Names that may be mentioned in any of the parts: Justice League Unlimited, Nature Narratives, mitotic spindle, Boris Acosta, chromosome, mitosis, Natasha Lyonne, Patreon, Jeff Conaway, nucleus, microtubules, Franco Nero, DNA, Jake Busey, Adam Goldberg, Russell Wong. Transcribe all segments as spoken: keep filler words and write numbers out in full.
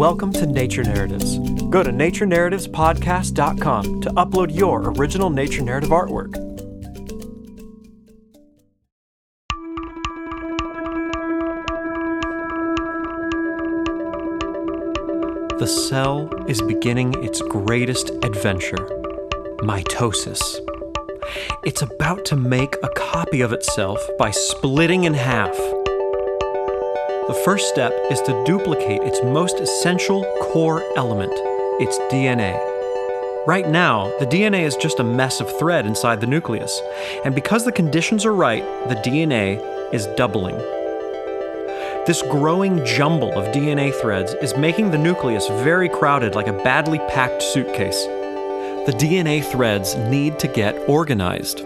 welcome to Nature Narratives. Go to nature narratives podcast dot com to upload your original Nature Narrative artwork. The cell is beginning its greatest adventure, mitosis. It's about to make a copy of itself by splitting in half. The first step is to duplicate its most essential core element, its D N A. Right now, the D N A is just a mess of thread inside the nucleus, and because the conditions are right, the D N A is doubling. This growing jumble of D N A threads is making the nucleus very crowded, like a badly packed suitcase. The D N A threads need to get organized.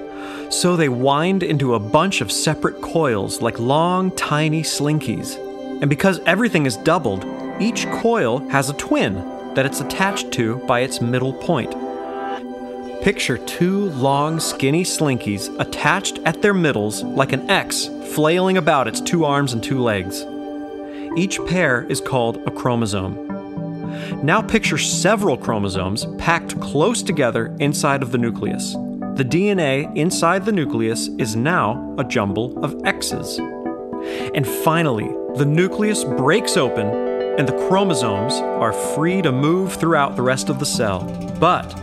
So they wind into a bunch of separate coils like long, tiny slinkies. And because everything is doubled, each coil has a twin that it's attached to by its middle point. Picture two long, skinny slinkies attached at their middles like an X flailing about its two arms and two legs. Each pair is called a chromosome. Now picture several chromosomes packed close together inside of the nucleus. The D N A inside the nucleus is now a jumble of X's. And finally, the nucleus breaks open and the chromosomes are free to move throughout the rest of the cell. But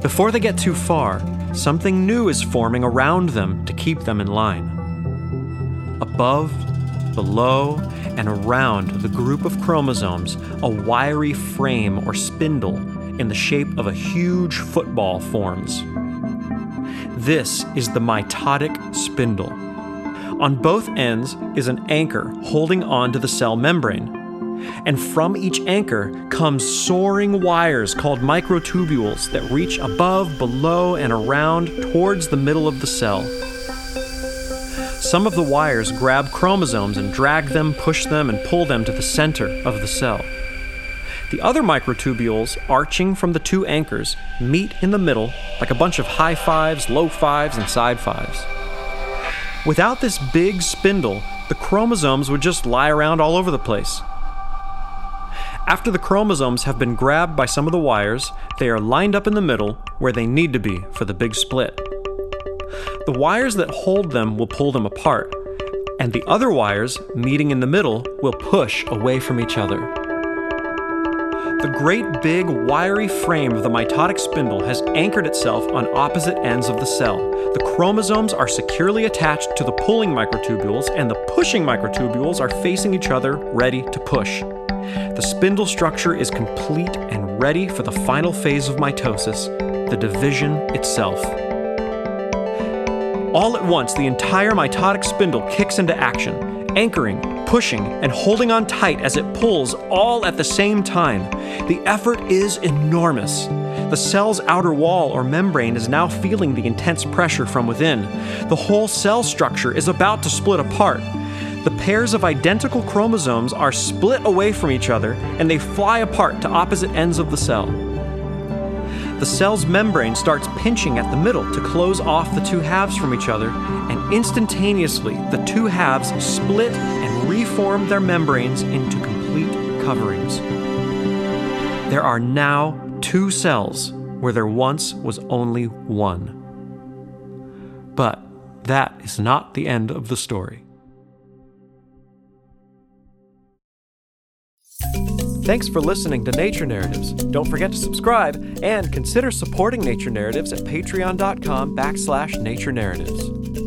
before they get too far, something new is forming around them to keep them in line. Above, below, and around the group of chromosomes, a wiry frame or spindle in the shape of a huge football forms. This is the mitotic spindle. On both ends is an anchor holding on to the cell membrane. And from each anchor comes soaring wires called microtubules that reach above, below, and around towards the middle of the cell. Some of the wires grab chromosomes and drag them, push them, and pull them to the center of the cell. The other microtubules, arching from the two anchors, meet in the middle like a bunch of high fives, low fives, and side fives. Without this big spindle, the chromosomes would just lie around all over the place. After the chromosomes have been grabbed by some of the wires, they are lined up in the middle where they need to be for the big split. The wires that hold them will pull them apart, and the other wires, meeting in the middle, will push away from each other. The great big wiry frame of the mitotic spindle has anchored itself on opposite ends of the cell. The chromosomes are securely attached to the pulling microtubules, and the pushing microtubules are facing each other, ready to push. The spindle structure is complete and ready for the final phase of mitosis, the division itself. All at once, the entire mitotic spindle kicks into action, anchoring, pushing, and holding on tight as it pulls all at the same time. The effort is enormous. The cell's outer wall or membrane is now feeling the intense pressure from within. The whole cell structure is about to split apart. The pairs of identical chromosomes are split away from each other, and they fly apart to opposite ends of the cell. The cell's membrane starts pinching at the middle to close off the two halves from each other, and instantaneously the two halves split and reform their membranes into complete coverings. There are now two cells where there once was only one. But that is not the end of the story. Thanks for listening to Nature Narratives. Don't forget to subscribe and consider supporting Nature Narratives at patreon dot com backslash nature narratives.